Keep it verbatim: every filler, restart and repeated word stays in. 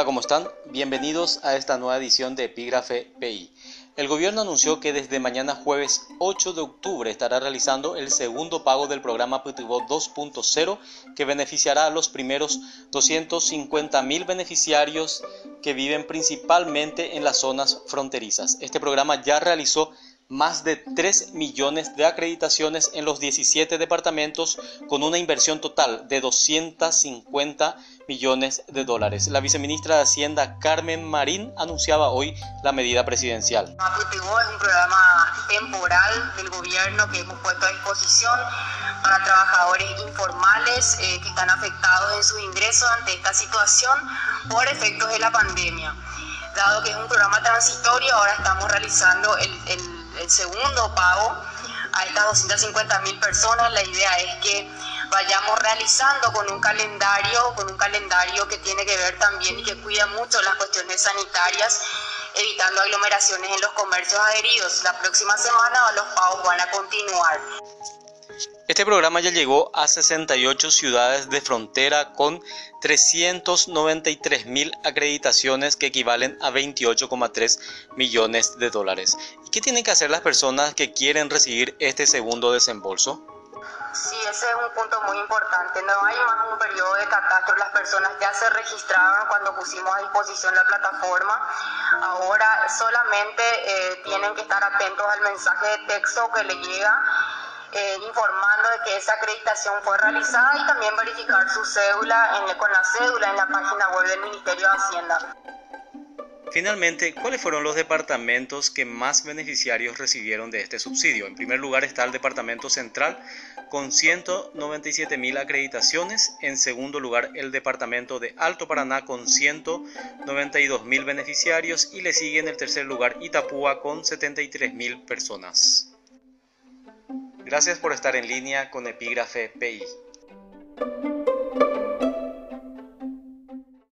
Hola, ¿cómo están? Bienvenidos a esta nueva edición de Epígrafe P I. El gobierno anunció que desde mañana jueves ocho de octubre estará realizando el segundo pago del programa Pytyvõ dos punto cero, que beneficiará a los primeros doscientos cincuenta mil beneficiarios que viven principalmente en las zonas fronterizas. Este programa ya realizó más de tres millones de acreditaciones en los diecisiete departamentos con una inversión total de doscientos cincuenta millones de dólares. La viceministra de Hacienda, Carmen Marín, anunciaba hoy la medida presidencial. Pytyvõ es un programa temporal del gobierno que hemos puesto a disposición para trabajadores informales eh, que están afectados en sus ingresos ante esta situación por efectos de la pandemia. Dado que es un programa transitorio, ahora estamos realizando el, el el segundo pago a estas doscientas cincuenta mil personas. La idea es que vayamos realizando con un calendario, con un calendario que tiene que ver también y que cuida mucho las cuestiones sanitarias, evitando aglomeraciones en los comercios adheridos. La próxima semana los pagos van a continuar. Este programa ya llegó a sesenta y ocho ciudades de frontera con trescientas noventa y tres mil acreditaciones que equivalen a veintiocho coma tres millones de dólares. ¿Y qué tienen que hacer las personas que quieren recibir este segundo desembolso? Sí, ese es un punto muy importante. No hay más un periodo de catastro. Las personas ya se registraron cuando pusimos a disposición la plataforma. Ahora solamente eh, tienen que estar atentos al mensaje de texto que le llega, Eh, informando de que esa acreditación fue realizada, y también verificar su cédula en, con la cédula en la página web del Ministerio de Hacienda. Finalmente, ¿cuáles fueron los departamentos que más beneficiarios recibieron de este subsidio? En primer lugar está el Departamento Central con ciento noventa y siete mil acreditaciones. En segundo lugar, el Departamento de Alto Paraná con ciento noventa y dos mil beneficiarios. Y le sigue en el tercer lugar Itapúa con setenta y tres mil personas. Gracias por estar en línea con Epígrafe P I.